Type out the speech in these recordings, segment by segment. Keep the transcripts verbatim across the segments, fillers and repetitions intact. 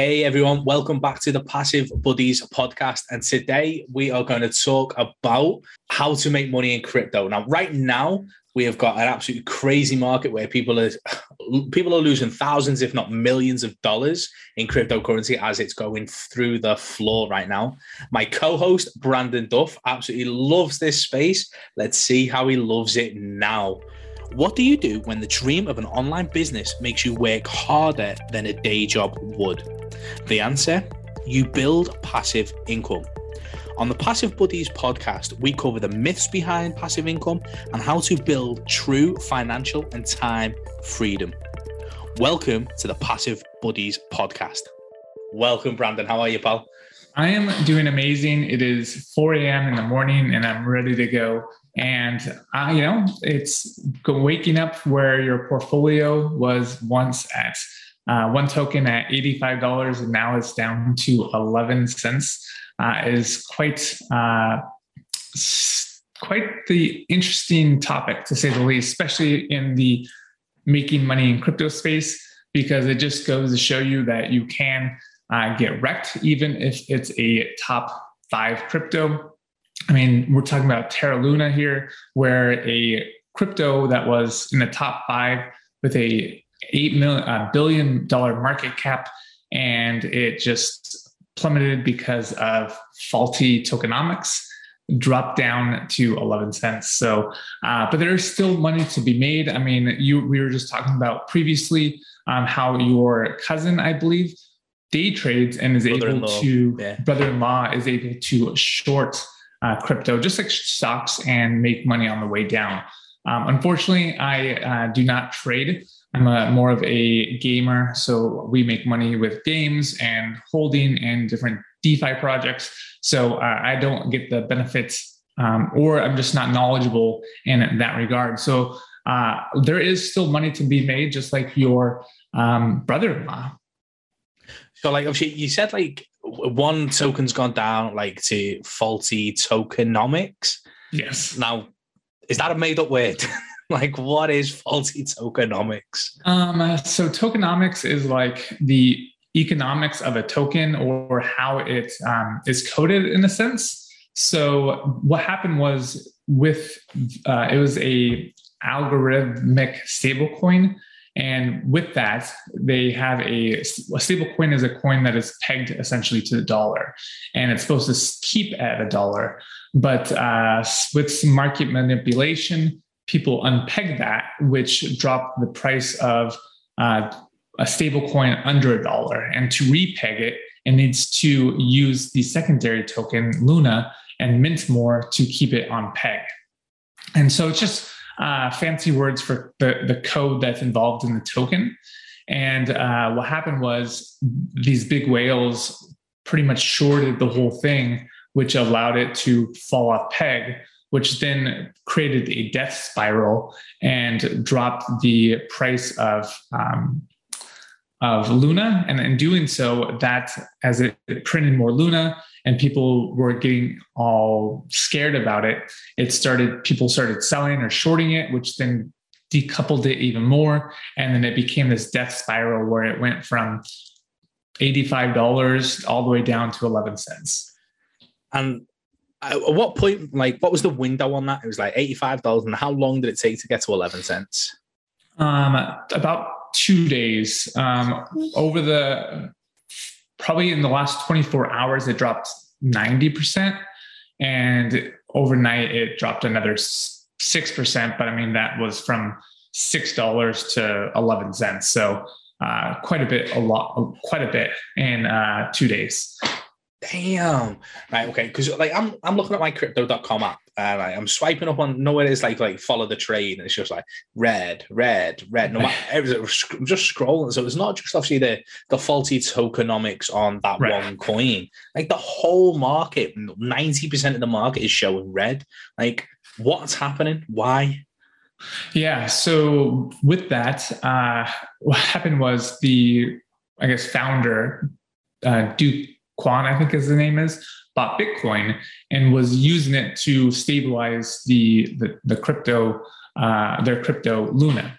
Hey everyone, welcome back to the Passive Buddies podcast. And today we are going to talk about how to make money in crypto. Now, right now, we have got an absolutely crazy market where people are people are losing thousands, if not millions of dollars in cryptocurrency as it's going through the floor right now. My co-host, Brandon Duff, absolutely loves this space. Let's see how he loves it now. What do you do when the dream of an online business makes you work harder than a day job would? The answer? You build passive income. On the Passive Buddies podcast, we cover the myths behind passive income and how to build true financial and time freedom. Welcome to the Passive Buddies podcast. Welcome, Brandon. How are you, pal? I am doing amazing. It is four a.m. in the morning and I'm ready to go. And, uh, you know, it's waking up where your portfolio was once at uh, one token at eighty-five dollars and now it's down to eleven cents. Uh, is quite, uh, quite the interesting topic, to say the least, especially in the making money in crypto space, because it just goes to show you that you can uh, get wrecked, even if it's a top five crypto. I mean, we're talking about Terra Luna here, where a crypto that was in the top five with a eight billion dollars market cap, and it just plummeted because of faulty tokenomics, dropped down to eleven cents. So, uh, but there's still money to be made. I mean, you we were just talking about previously um, how your cousin, I believe, day trades and is able to, yeah. brother-in-law is able to short Uh, crypto, just like stocks, and make money on the way down. Um, unfortunately, I uh, do not trade. I'm a, more of a gamer. So we make money with games and holding and different DeFi projects. So uh, I don't get the benefits um, or I'm just not knowledgeable in that regard. So uh, there is still money to be made, just like your um, brother-in-law. So like, obviously you said like, one token's gone down like to faulty tokenomics. Yes. Now, is that a made up word? Like, what is faulty tokenomics? Um, so tokenomics is like the economics of a token, or how it um, is coded in a sense. So what happened was with, uh, it was a algorithmic stablecoin. And with that, they have a, a stable coin is a coin that is pegged essentially to the dollar, and it's supposed to keep at a dollar. But uh, with some market manipulation, people unpeg that, which dropped the price of uh, a stable coin under a dollar. And to repeg it, it needs to use the secondary token Luna and mint more to keep it on peg. And so it's just Uh, fancy words for the, the code that's involved in the token. And uh, what happened was these big whales pretty much shorted the whole thing, which allowed it to fall off peg, which then created a death spiral and dropped the price of um, of Luna. And in doing so, that as it printed more Luna, and people were getting all scared about it, it started, people started selling or shorting it, which then decoupled it even more. And then it became this death spiral where it went from eighty-five dollars all the way down to eleven cents. And at what point, like, what was the window on that? It was like eighty-five dollars. And how long did it take to get to eleven cents? Um, about two days. Um, over the... Probably in the last twenty-four hours, it dropped ninety percent. And overnight, it dropped another six percent. But I mean, that was from six dollars to eleven cents. So uh, quite a bit, a lot, quite a bit in uh, two days. Damn. Right. Okay. Because like I'm, I'm looking at my crypto dot com app. Uh, like, I'm swiping up on nowhere. It's like like follow the trade, and it's just like red, red, red. No matter, everything, I'm just scrolling. So it's not just obviously the the faulty tokenomics on that right. one coin. Like the whole market, ninety percent of the market is showing red. Like what's happening? Why? Yeah. So with that, uh, what happened was the I guess founder uh, Duke Quan, I think his name is, bought Bitcoin and was using it to stabilize the the, the crypto, uh, their crypto Luna.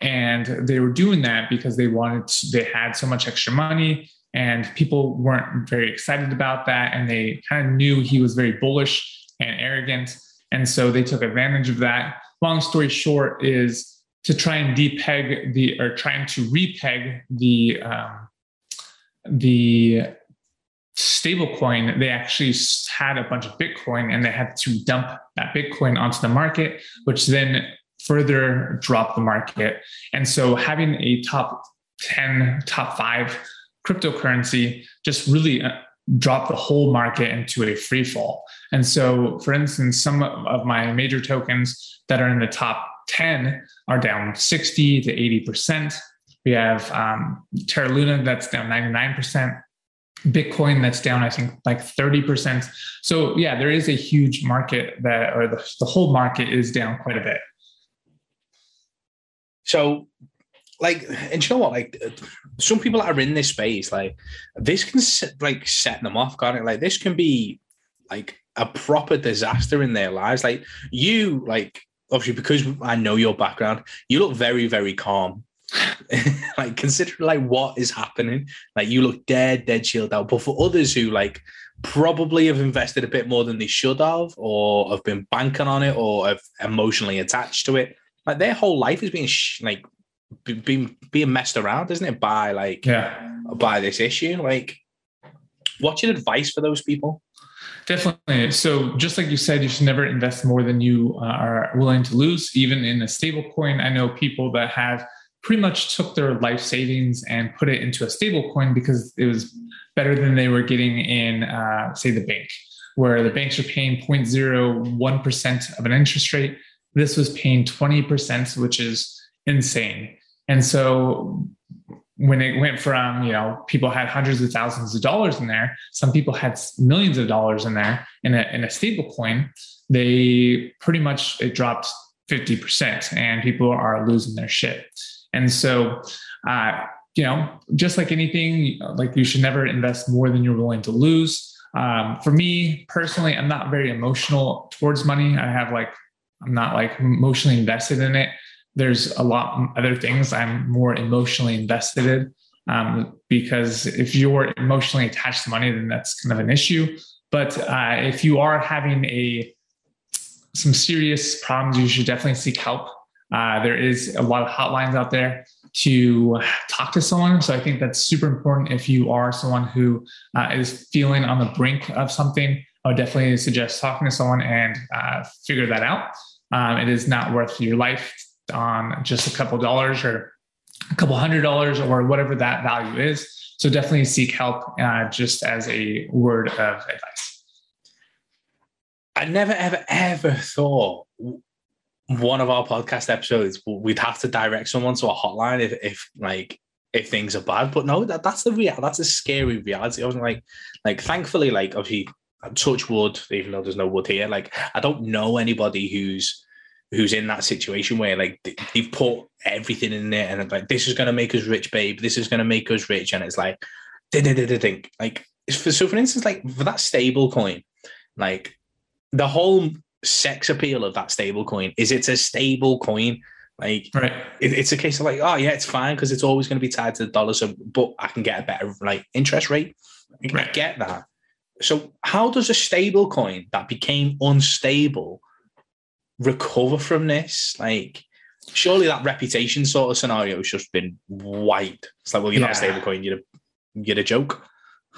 And they were doing that because they wanted, to, they had so much extra money. And people weren't very excited about that. And they kind of knew he was very bullish and arrogant. And so they took advantage of that. Long story short is to try and depeg the, or trying to repeg the, um, the stablecoin, they actually had a bunch of Bitcoin and they had to dump that Bitcoin onto the market, which then further dropped the market. And so having a top ten, top five cryptocurrency just really dropped the whole market into a free fall. And so, for instance, some of my major tokens that are in the top ten are down sixty to eighty percent. We have um, Terra Luna that's down ninety-nine percent. Bitcoin that's down, I think, like thirty percent. So yeah, there is a huge market that, or the, the whole market is down quite a bit. So like, and you know what, like some people that are in this space, like this can like set them off, can't it? Like this can be like a proper disaster in their lives. Like you, like obviously because I know your background, you look very, very calm. Like consider like what is happening. Like you look dead, dead chilled out. But for others who like probably have invested a bit more than they should have, or have been banking on it, or have emotionally attached to it, like their whole life is being sh- like being being messed around, isn't it? By like yeah. by this issue. Like, what's your advice for those people? Definitely. So just like you said, you should never invest more than you are willing to lose, even in a stable coin. I know people that have pretty much took their life savings and put it into a stable coin because it was better than they were getting in, uh, say, the bank, where the banks are paying zero point zero one percent of an interest rate. This was paying twenty percent, which is insane. And so when it went from, you know, people had hundreds of thousands of dollars in there, some people had millions of dollars in there in a, in a stable coin, they pretty much, it dropped fifty percent and people are losing their shit. And so, uh, you know, just like anything, like you should never invest more than you're willing to lose. Um, for me personally, I'm not very emotional towards money. I have like, I'm not like emotionally invested in it. There's a lot of other things I'm more emotionally invested in, um, because if you're emotionally attached to money, then that's kind of an issue. But uh, if you are having a some serious problems, you should definitely seek help. Uh, there is a lot of hotlines out there to talk to someone. So I think that's super important. If you are someone who uh, is feeling on the brink of something, I would definitely suggest talking to someone and uh, figure that out. Um, it is not worth your life on just a couple dollars or a couple hundred dollars or whatever that value is. So definitely seek help, uh, just as a word of advice. I never, ever, ever thought one of our podcast episodes, we'd have to direct someone to a hotline if, if like, if things are bad. But no, that, that's the real, that's a scary reality. I was like, like, thankfully, like, obviously, touch wood, even though there's no wood here. Like, I don't know anybody who's who's in that situation where like they've put everything in there and like, this is going to make us rich, babe. This is going to make us rich, and it's like, think like, for so for instance, like for that stable coin, like the whole sex appeal of that stable coin is it's a stable coin. Like right. it, it's a case of like, oh yeah, it's fine because it's always going to be tied to the dollar. So, but I can get a better like interest rate. Right. I get that. So, how does a stable coin that became unstable recover from this? Like, surely that reputation sort of scenario has just been wiped. It's like, well, you're yeah. not a stable coin. You're a, you're a joke.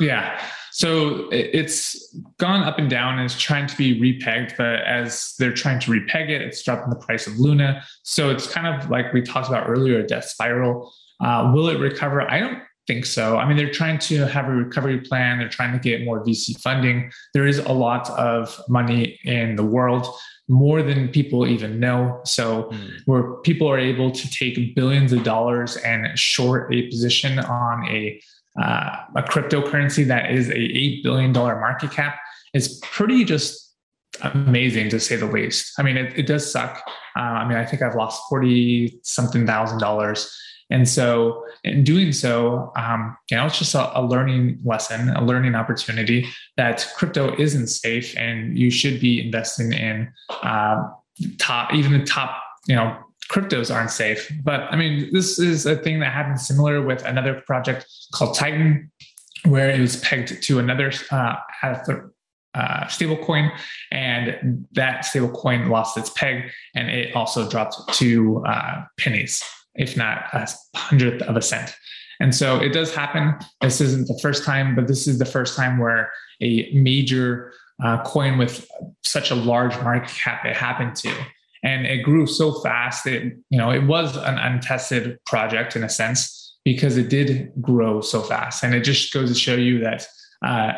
Yeah. So it's gone up and down and it's trying to be repegged, but as they're trying to repeg it, it's dropping the price of Luna. So it's kind of like we talked about earlier, a death spiral. Uh, will it recover? I don't think so. I mean, they're trying to have a recovery plan. They're trying to get more V C funding. There is a lot of money in the world, more than people even know. So mm. where people are able to take billions of dollars and short a position on a Uh, a cryptocurrency that is a eight billion dollars market cap is pretty just amazing, to say the least. I mean, it, it does suck. Uh, I mean, I think I've lost forty something thousand dollars. And so in doing so, um, you know, it's just a, a learning lesson, a learning opportunity that crypto isn't safe and you should be investing in uh, top, even the top, you know, cryptos aren't safe. But I mean, this is a thing that happened similar with another project called Titan. where it was pegged to another uh, uh, stablecoin, and that stablecoin lost its peg, and it also dropped to uh, pennies, if not a hundredth of a cent. And so it does happen. This isn't the first time, but this is the first time where a major uh, coin with such a large market cap it happened to. And it grew so fast. It, you know, it was an untested project in a sense because it did grow so fast. And it just goes to show you that uh,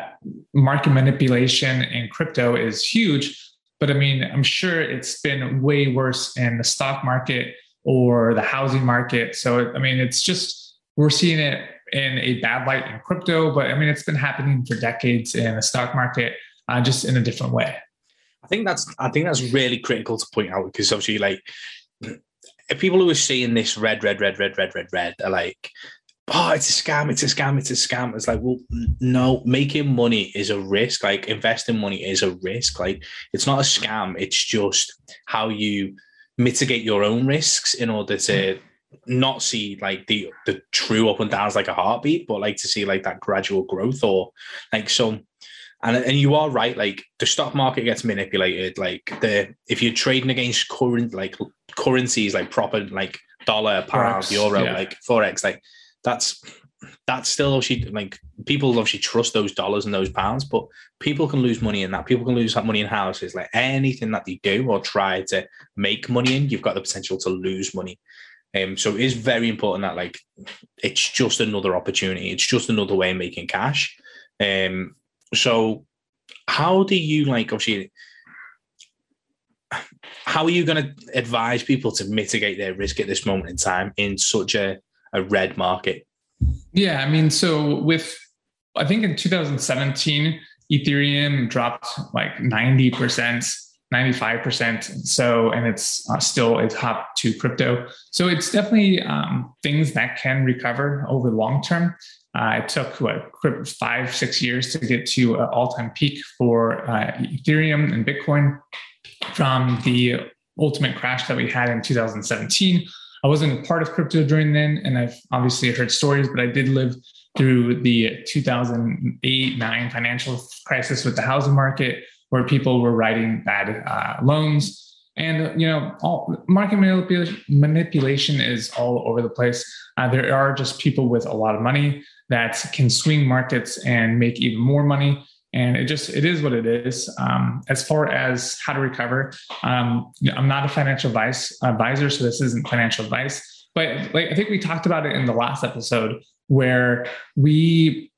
market manipulation in crypto is huge. But I mean, I'm sure it's been way worse in the stock market or the housing market. So, I mean, it's just, we're seeing it in a bad light in crypto, but I mean, it's been happening for decades in the stock market, uh, just in a different way. I think that's I think that's really critical to point out, because obviously, like, people who are seeing this red, red, red, red, red, red, red are like, oh, it's a scam, it's a scam, it's a scam. It's like, well, no, making money is a risk. Like, investing money is a risk. Like, it's not a scam. It's just how you mitigate your own risks in order to not see like the the true up and downs like a heartbeat, but like to see like that gradual growth or like some. And, and you are right, like the stock market gets manipulated. Like the if you're trading against current like currencies, like proper like dollar, pound, forex, euro, yeah. like forex, like that's that's still obviously like people obviously trust those dollars and those pounds, but people can lose money in that. People can lose that money in houses. Like anything that they do or try to make money in, you've got the potential to lose money. Um, so it is very important that like it's just another opportunity. It's just another way of making cash. Um. So how do you like, obviously, how are you going to advise people to mitigate their risk at this moment in time in such a, a red market? Yeah, I mean, so with, I think in two thousand seventeen, Ethereum dropped like ninety percent, ninety-five percent. So, and it's uh, still a top two crypto. So it's definitely um, things that can recover over the long term. Uh, it took what, five, six years to get to an all-time peak for uh, Ethereum and Bitcoin from the ultimate crash that we had in two thousand seventeen. I wasn't a part of crypto during then, and I've obviously heard stories, but I did live through the two thousand eight, nine financial crisis with the housing market, where people were writing bad uh, loans. And, you know, all, market manipula- manipulation is all over the place. Uh, there are just people with a lot of money that can swing markets and make even more money. And it just, it is what it is. Um, as far as how to recover, um, I'm not a financial advice advisor, so this isn't financial advice. But like I think we talked about it in the last episode, where we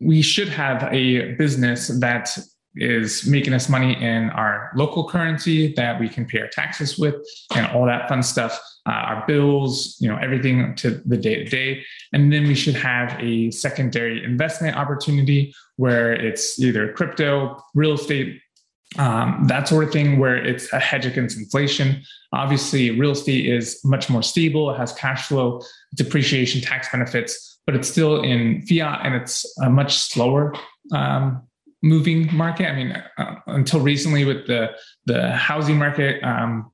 we should have a business that is making us money in our local currency that we can pay our taxes with and all that fun stuff, uh, our bills, you know, everything to the day to day. And then we should have a secondary investment opportunity where it's either crypto, real estate, um, that sort of thing, where it's a hedge against inflation. Obviously, real estate is much more stable. It has cash flow, depreciation, tax benefits, but it's still in fiat and it's a much slower um moving market. I mean, uh, until recently with the the housing market, um,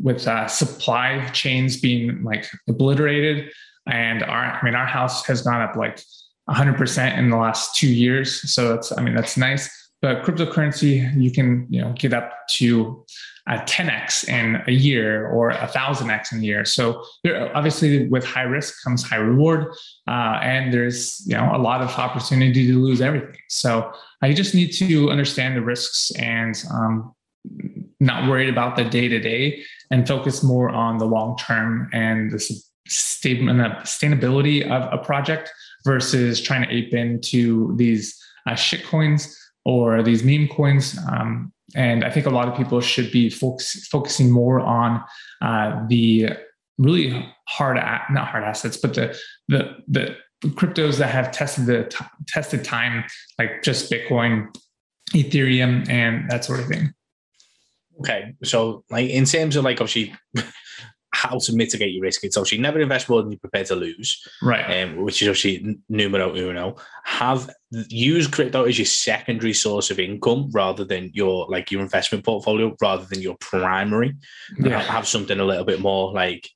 with uh, supply chains being like obliterated, and our I mean our house has gone up like one hundred percent in the last two years. So that's I mean that's nice. But cryptocurrency, you can you know get up to a ten x in a year or a thousand x in a year. So there, obviously, with high risk comes high reward, uh, and there's you know a lot of opportunity to lose everything. So uh, you just need to understand the risks and um, not worried about the day to day, and focus more on the long term and the sustainability of a project versus trying to ape into these uh, shit coins or these meme coins. Um, And I think a lot of people should be focus, focusing more on uh, the really hard, not hard assets, but the the, the cryptos that have tested the t- tested time, like just Bitcoin, Ethereum, and that sort of thing. Okay, so like in terms of like obviously how to mitigate your risk, it's obviously never invest more than you're prepared to lose, right? Um, which is obviously numero uno. Have use crypto as your secondary source of income rather than your like your investment portfolio, rather than your primary. Yeah. Uh, have something a little bit more like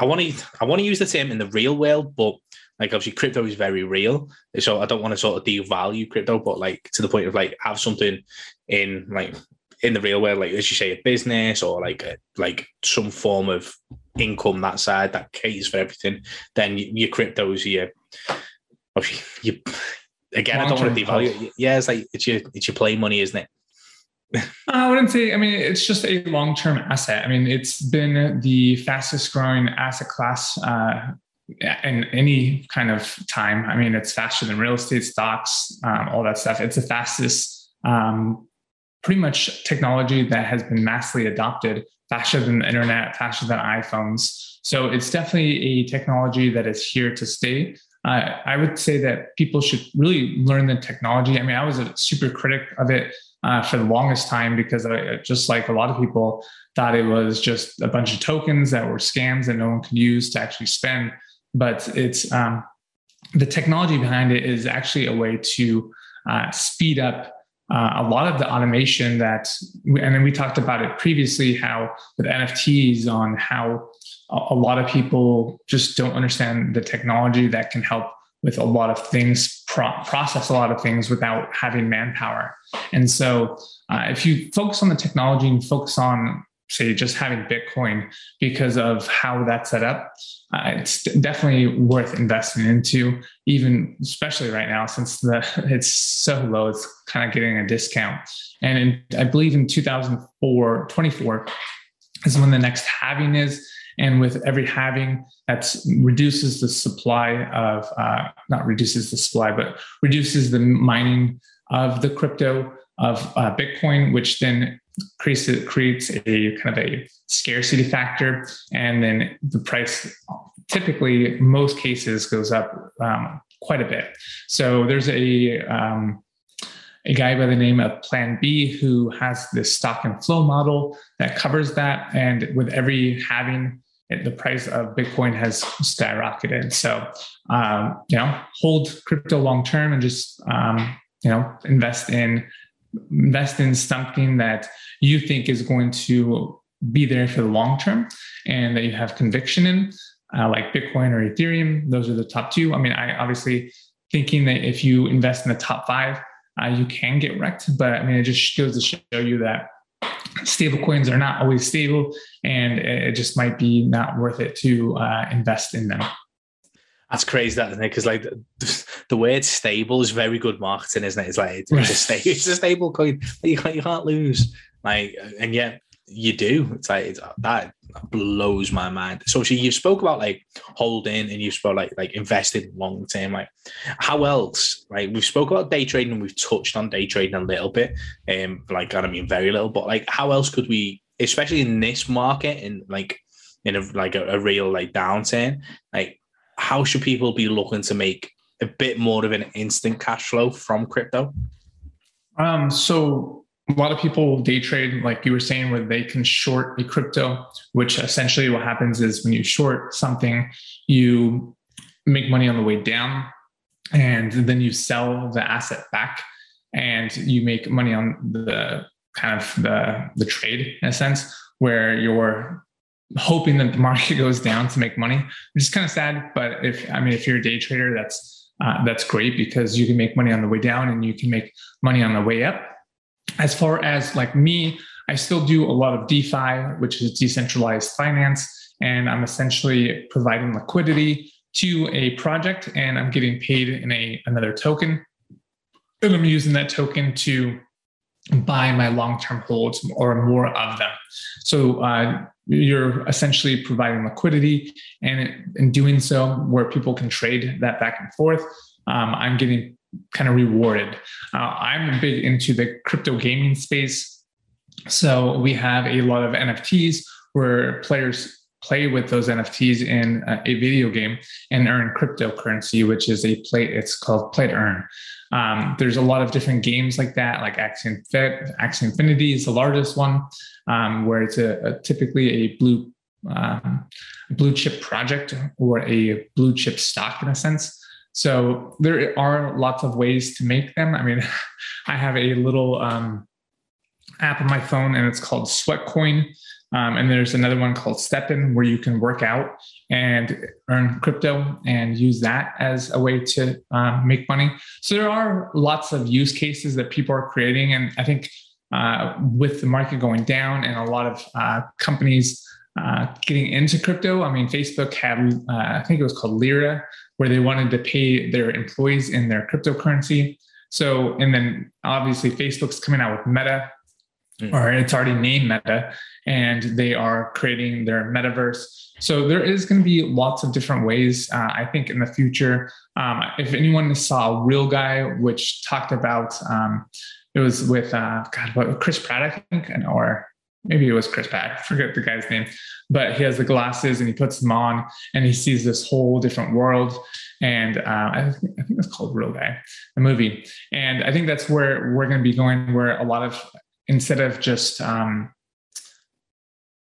I want to I want to use the term in the real world, but Like, obviously, crypto is very real. So I don't want to sort of devalue crypto, but, like, to the point of, like, have something in, like, in the real world, like, as you say, a business or, like, a, like some form of income that side that caters for everything, then your cryptos, your, your, again, I don't want to devalue it. Yeah, it's like, it's your, it's your play money, isn't it? I wouldn't say, I mean, it's just a long-term asset. I mean, it's been the fastest growing asset class uh, in any kind of time. I mean, it's faster than real estate, stocks, um, all that stuff. It's the fastest, um, pretty much technology that has been massively adopted, faster than the internet, faster than iPhones. So it's definitely a technology that is here to stay. Uh, I would say that people should really learn the technology. I mean, I was a super critic of it Uh, for the longest time, because I, just like a lot of people, thought it was just a bunch of tokens that were scams that no one could use to actually spend. But it's um, the technology behind it is actually a way to uh, speed up uh, a lot of the automation that, we, and then we talked about it previously, how with N F Ts, on how a lot of people just don't understand the technology that can help with a lot of things, pro- process a lot of things without having manpower. And so uh, if you focus on the technology and focus on, say, just having Bitcoin because of how that's set up, uh, it's definitely worth investing into, even especially right now, since the it's so low, it's kind of getting a discount. And in, I believe in two thousand twenty-four is when the next halving is. And with every halving, that reduces the supply of, uh, not reduces the supply, but reduces the mining of the crypto of uh, Bitcoin, which then creates a, creates a kind of a scarcity factor. And then the price typically, most cases, goes up um, quite a bit. So there's a, um, a guy by the name of Plan B who has this stock and flow model that covers that. And with every halving, the price of Bitcoin has skyrocketed. So, um, you know, hold crypto long-term and just, um, you know, invest in, invest in something that you think is going to be there for the long-term and that you have conviction in, uh, like Bitcoin or Ethereum. Those are the top two. I mean, I obviously thinking that if you invest in the top five, uh, you can get wrecked, but I mean, it just goes to show you that stable coins are not always stable, and it just might be not worth it to uh, invest in them. That's crazy, that, isn't it? Because like the, the word "stable" is very good marketing, isn't it? It's like it's, right. a, sta- it's a stable coin that you, like, you can't lose, like, and yet you do. It's like it's, that blows my mind. So, so you spoke about like holding, and you spoke like like investing long term. Like, how else? Right, we've spoke about day trading. We've touched on day trading a little bit, um, like I mean very little. But like, how else could we, especially in this market, and like in a like a, a real like downturn, like, how should people be looking to make a bit more of an instant cash flow from crypto? Um, so a lot of people day trade, like you were saying, where they can short a crypto, which essentially what happens is when you short something, you make money on the way down, and then you sell the asset back, and you make money on the kind of the, the trade, in a sense, where you're hoping that the market goes down to make money, which is kind of sad. But if, I mean, if you're a day trader, that's, uh, that's great, because you can make money on the way down and you can make money on the way up. As far as like me, I still do a lot of DeFi, which is decentralized finance. And I'm essentially providing liquidity to a project, and I'm getting paid in a, another token. And I'm using that token to buy my long-term holds or more of them. So, uh, you're essentially providing liquidity, and in doing so, where people can trade that back and forth, um, I'm getting kind of rewarded. Uh, I'm big into the crypto gaming space. So we have a lot of N F Ts where players play with those N F Ts in a, a video game and earn cryptocurrency, which is a play, it's called play to earn. Um, there's a lot of different games like that, like Axie Infinity. Axie Infinity is the largest one, um, where it's a, a typically a blue uh, blue chip project or a blue chip stock, in a sense. So there are lots of ways to make them. I mean, I have a little um, app on my phone, and it's called Sweatcoin. Um, and there's another one called Stepin, where you can work out and earn crypto and use that as a way to uh, make money. So there are lots of use cases that people are creating. And I think uh, with the market going down and a lot of uh, companies uh, getting into crypto, I mean, Facebook had, uh, I think it was called Lira, where they wanted to pay their employees in their cryptocurrency. So, and then obviously Facebook's coming out with Meta, yeah. or it's already named Meta, and they are creating their metaverse. So there is going to be lots of different ways, uh, I think, in the future. Um, if anyone saw Real Guy, which talked about, um, it was with uh, God, what, Chris Pratt, I think, or maybe it was Chris Pratt, I forget the guy's name, but he has the glasses and he puts them on and he sees this whole different world. And uh, I, think, I think it's called Real Guy, the movie. And I think that's where we're going to be going, where a lot of, instead of just, um,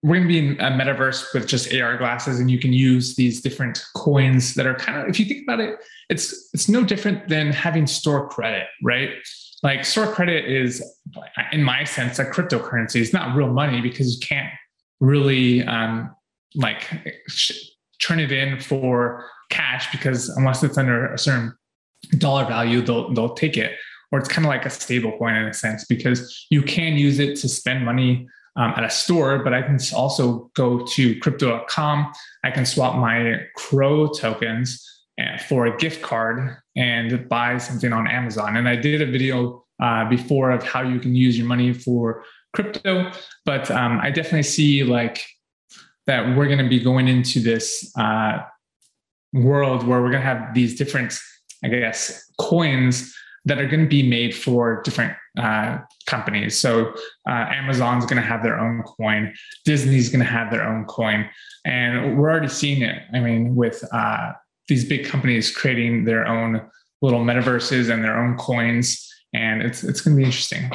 we're going to be in a metaverse with just A R glasses, and you can use these different coins that are kind of, if you think about it, it's it's no different than having store credit, right? Like store credit is, in my sense, a cryptocurrency. It's not real money because you can't really um, like sh- turn it in for cash, because unless it's under a certain dollar value, they'll they'll take it. Or it's kind of like a stable coin in a sense, because you can use it to spend money um, at a store, but I can also go to crypto dot com. I can swap my Crow tokens for a gift card and buy something on Amazon. And I did a video uh, before of how you can use your money for crypto, but um, I definitely see like that we're going to be going into this uh, world where we're going to have these different, I guess, coins that are going to be made for different uh, companies. So uh, Amazon's going to have their own coin. Disney's going to have their own coin. And we're already seeing it. I mean, with uh, these big companies creating their own little metaverses and their own coins. And it's it's going to be interesting.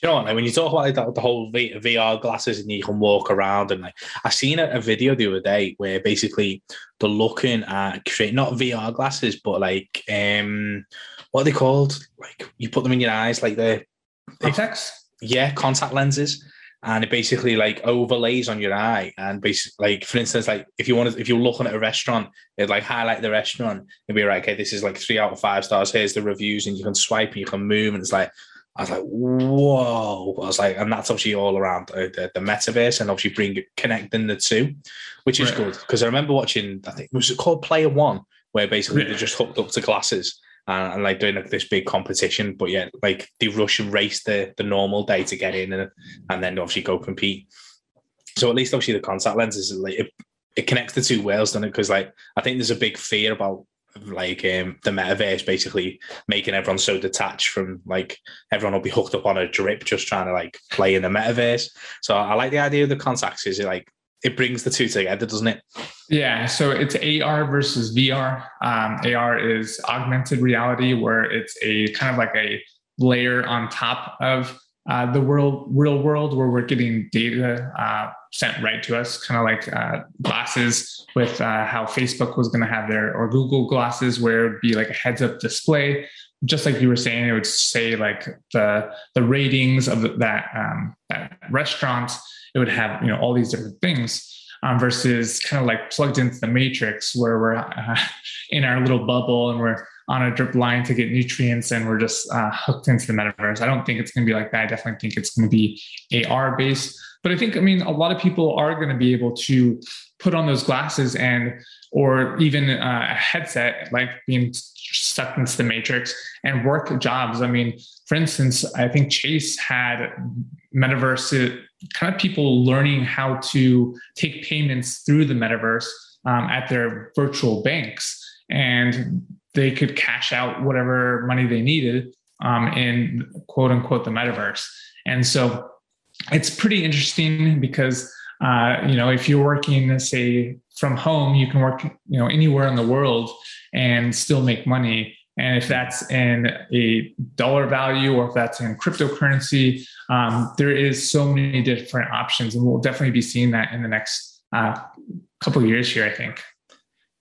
You know what I mean? When you talk about like, the whole V R glasses and you can walk around, and like, I seen a video the other day where basically they're looking at creating not V R glasses, but like um, what are they called? Like you put them in your eyes, like the contacts. Yeah, contact lenses, and it basically like overlays on your eye, and basically like for instance, like if you want to, if you're looking at a restaurant, it'd like highlight the restaurant and be like, okay, this is like three out of five stars. Here's the reviews, and you can swipe and you can move, and it's like. I was like, whoa. I was like, and that's obviously all around the, the metaverse and obviously bring connecting the two, which is right. Good. Because I remember watching, I think, was it called Player One, where basically yeah. They're just hooked up to glasses and, and like doing like, this big competition. But yeah, like they rush and race the, the normal day to get in and, and then obviously go compete. So at least obviously the contact lenses, like, it, it connects the two worlds, doesn't it? Because like, I think there's a big fear about like um, the metaverse basically making everyone so detached from like everyone will be hooked up on a drip just trying to like play in the metaverse. So I like the idea of the contacts, is it like it brings the two together, doesn't it? Yeah, so it's A R versus V R. Um, A R is augmented reality, where it's a kind of like a layer on top of uh, the real, real world where we're getting data uh, sent right to us, kind of like uh, glasses with uh, how Facebook was going to have their, or Google glasses, where it would be like a heads up display. Just like you were saying, it would say like the the ratings of that, um, that restaurant. It would have, you know, all these different things um, versus kind of like plugged into the matrix where we're uh, in our little bubble and we're on a drip line to get nutrients and we're just uh, hooked into the metaverse. I don't think it's going to be like that. I definitely think it's going to be A R based. But I think, I mean, a lot of people are going to be able to put on those glasses and, or even a headset, like being stuck into the matrix and work jobs. I mean, for instance, I think Chase had metaverse, kind of people learning how to take payments through the metaverse um, at their virtual banks, and they could cash out whatever money they needed um, in quote unquote, the metaverse. And so it's pretty interesting because, uh, you know, if you're working, say, from home, you can work, you know, anywhere in the world and still make money. And if that's in a dollar value or if that's in cryptocurrency, um, there is so many different options. And we'll definitely be seeing that in the next uh, couple of years here, I think.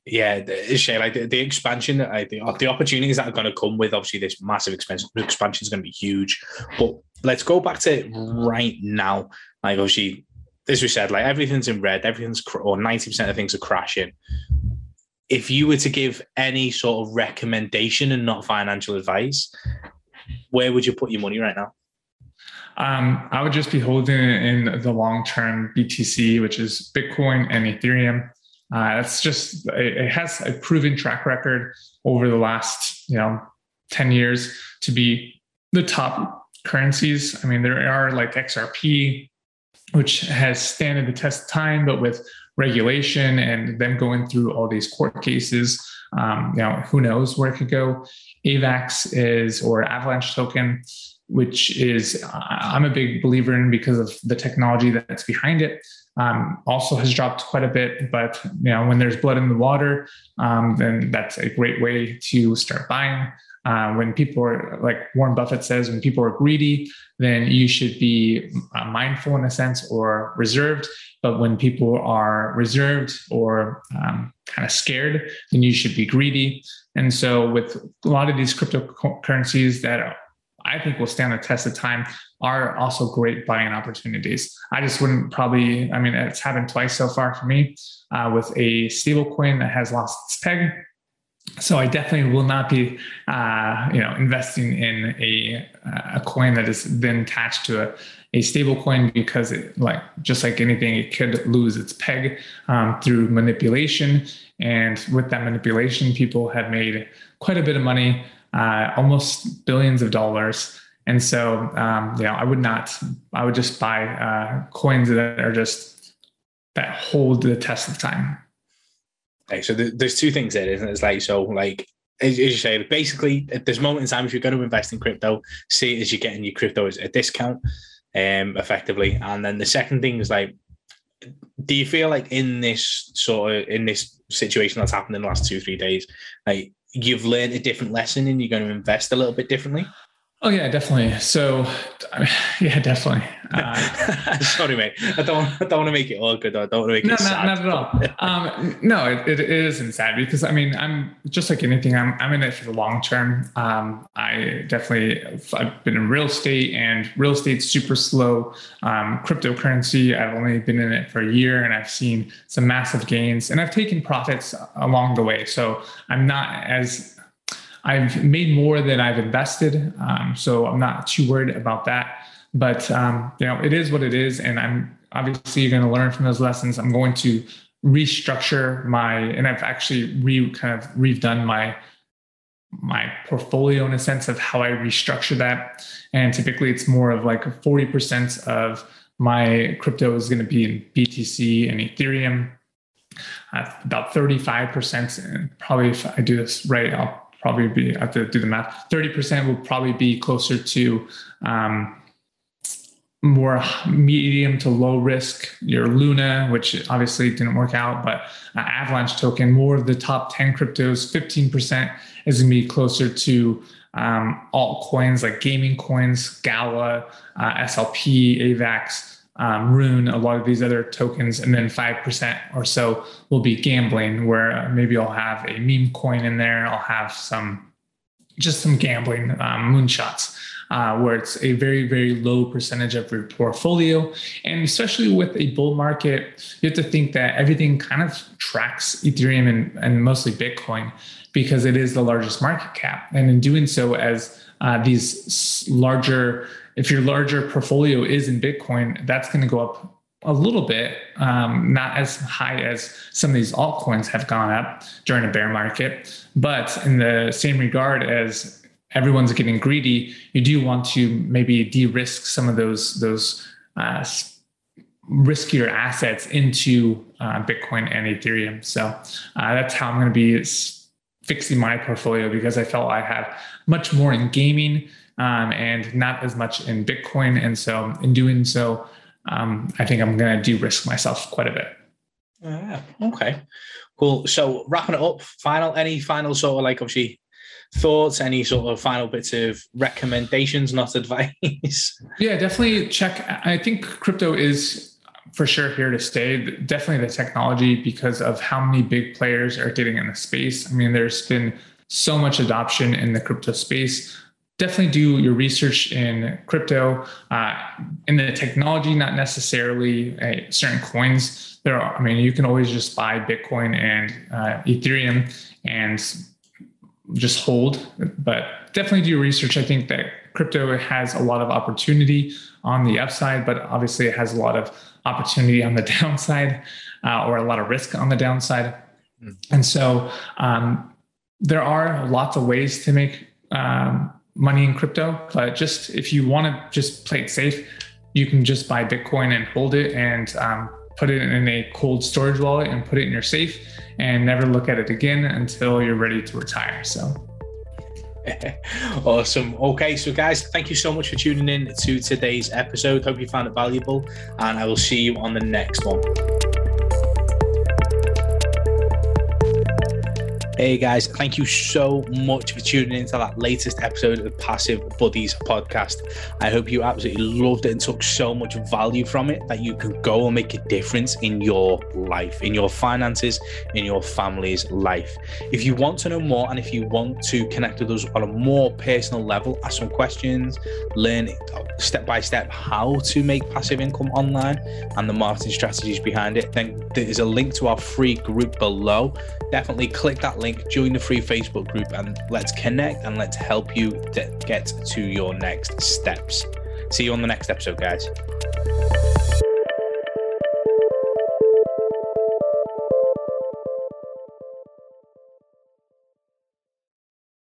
yeah, Shay, like the, the expansion, like the, the opportunities that are going to come with obviously this massive expansion expansion is going to be huge. But let's go back to right now. Like obviously, as we said, like everything's in red, everything's cr- or ninety percent of things are crashing. If you were to give any sort of recommendation and not financial advice, where would you put your money right now? Um, I would just be holding it in the long-term B T C, which is Bitcoin and Ethereum. Uh, that's just, it, it has a proven track record over the last, you know, ten years to be the top currencies. I mean, there are like X R P, which has standed the test of time, but with regulation and them going through all these court cases, um, you know, who knows where it could go. AVAX is, or Avalanche token, which is, uh, I'm a big believer in because of the technology that's behind it. Um, also has dropped quite a bit, but you know, when there's blood in the water, um, then that's a great way to start buying. Uh, when people are, like Warren Buffett says, when people are greedy, then you should be uh, mindful in a sense, or reserved. But when people are reserved or um, kind of scared, then you should be greedy. And so with a lot of these cryptocurrencies that are, I think will stand the test of time, are also great buying opportunities. I just wouldn't probably, I mean, it's happened twice so far for me uh, with a stablecoin that has lost its peg. So I definitely will not be, uh, you know, investing in a a coin that is then attached to a, a stable coin, because it, like, just like anything, it could lose its peg um, through manipulation. And with that manipulation, people have made quite a bit of money, uh, almost billions of dollars. And so, um, you know, I would not, I would just buy uh, coins that are just, that hold the test of time. Okay, so there's two things there, isn't it? It's like, so like, as you say, basically at this moment in time, if you're going to invest in crypto, see it as you're getting your crypto as a discount, um, effectively. And then the second thing is like, do you feel like in this sort of, in this situation that's happened in the last two, three days, like you've learned a different lesson and you're going to invest a little bit differently? Oh yeah, definitely. So, yeah, definitely. Uh, Sorry, mate. I don't. I don't want to make it awkward. I don't want to make no, it not, sad. No, not at all. um, no, it, it isn't sad, because I mean, I'm just like anything. I'm I'm in it for the long term. Um, I definitely. I've been in real estate, and real estate's super slow. Um, cryptocurrency, I've only been in it for a year, and I've seen some massive gains, and I've taken profits along the way. So I'm not as. I've made more than I've invested, um, so I'm not too worried about that. But um, you know, it is what it is, and I'm obviously going to learn from those lessons. I'm going to restructure my, and I've actually re kind of redone my my portfolio in a sense of how I restructure that. And typically, it's more of like forty percent of my crypto is going to be in B T C and Ethereum. Uh, about thirty-five percent, and probably if I do this right, I'll probably be, I have to do the math, thirty percent will probably be closer to um, more medium to low risk, your Luna, which obviously didn't work out, but uh, Avalanche token, more of the top ten cryptos. Fifteen percent is going to be closer to um, altcoins like gaming coins, Gala, uh, S L P, AVAX, Um, Rune, a lot of these other tokens, and then five percent or so will be gambling, where maybe I'll have a meme coin in there. I'll have some, just some gambling um, moonshots, uh, where it's a very, very low percentage of your portfolio. And especially with a bull market, you have to think that everything kind of tracks Ethereum and, and mostly Bitcoin, because it is the largest market cap. And in doing so, as uh, these larger if your larger portfolio is in Bitcoin, that's going to go up a little bit, um, not as high as some of these altcoins have gone up during a bear market. But in the same regard, as everyone's getting greedy, you do want to maybe de-risk some of those those uh, riskier assets into uh, Bitcoin and Ethereum. So uh, that's how I'm going to be fixing my portfolio, because I felt I have much more in gaming, Um, and not as much in Bitcoin. And so in doing so, um, I think I'm going to de-risk myself quite a bit. Yeah. Okay, cool. So wrapping it up, final, any final sort of like obviously thoughts, any sort of final bits of recommendations, not advice? Yeah, definitely check. I think crypto is for sure here to stay. Definitely the technology, because of how many big players are getting in the space. I mean, there's been so much adoption in the crypto space. Definitely do your research in crypto, uh, in the technology, not necessarily a certain coins. There are, I mean, you can always just buy Bitcoin and uh, Ethereum and just hold, but definitely do your research. I think that crypto has a lot of opportunity on the upside, but obviously it has a lot of opportunity on the downside, uh, or a lot of risk on the downside. Mm. And so um, there are lots of ways to make um, money in crypto, but just if you want to just play it safe, you can just buy Bitcoin and hold it and um, put it in a cold storage wallet and put it in your safe and never look at it again until you're ready to retire. So. Awesome. Okay, so guys, thank you so much for tuning in to today's episode. Hope you found it valuable, and I will see you on the next one. Hey guys, thank you so much for tuning into that latest episode of the Passive Buddies podcast. I hope you absolutely loved it and took so much value from it that you can go and make a difference in your life, in your finances, in your family's life. If you want to know more, and if you want to connect with us on a more personal level, ask some questions, learn step by step how to make passive income online and the marketing strategies behind it, then there's a link to our free group below. Definitely click that link. Join the free Facebook group and let's connect and let's help you get to your next steps. See you on the next episode, guys.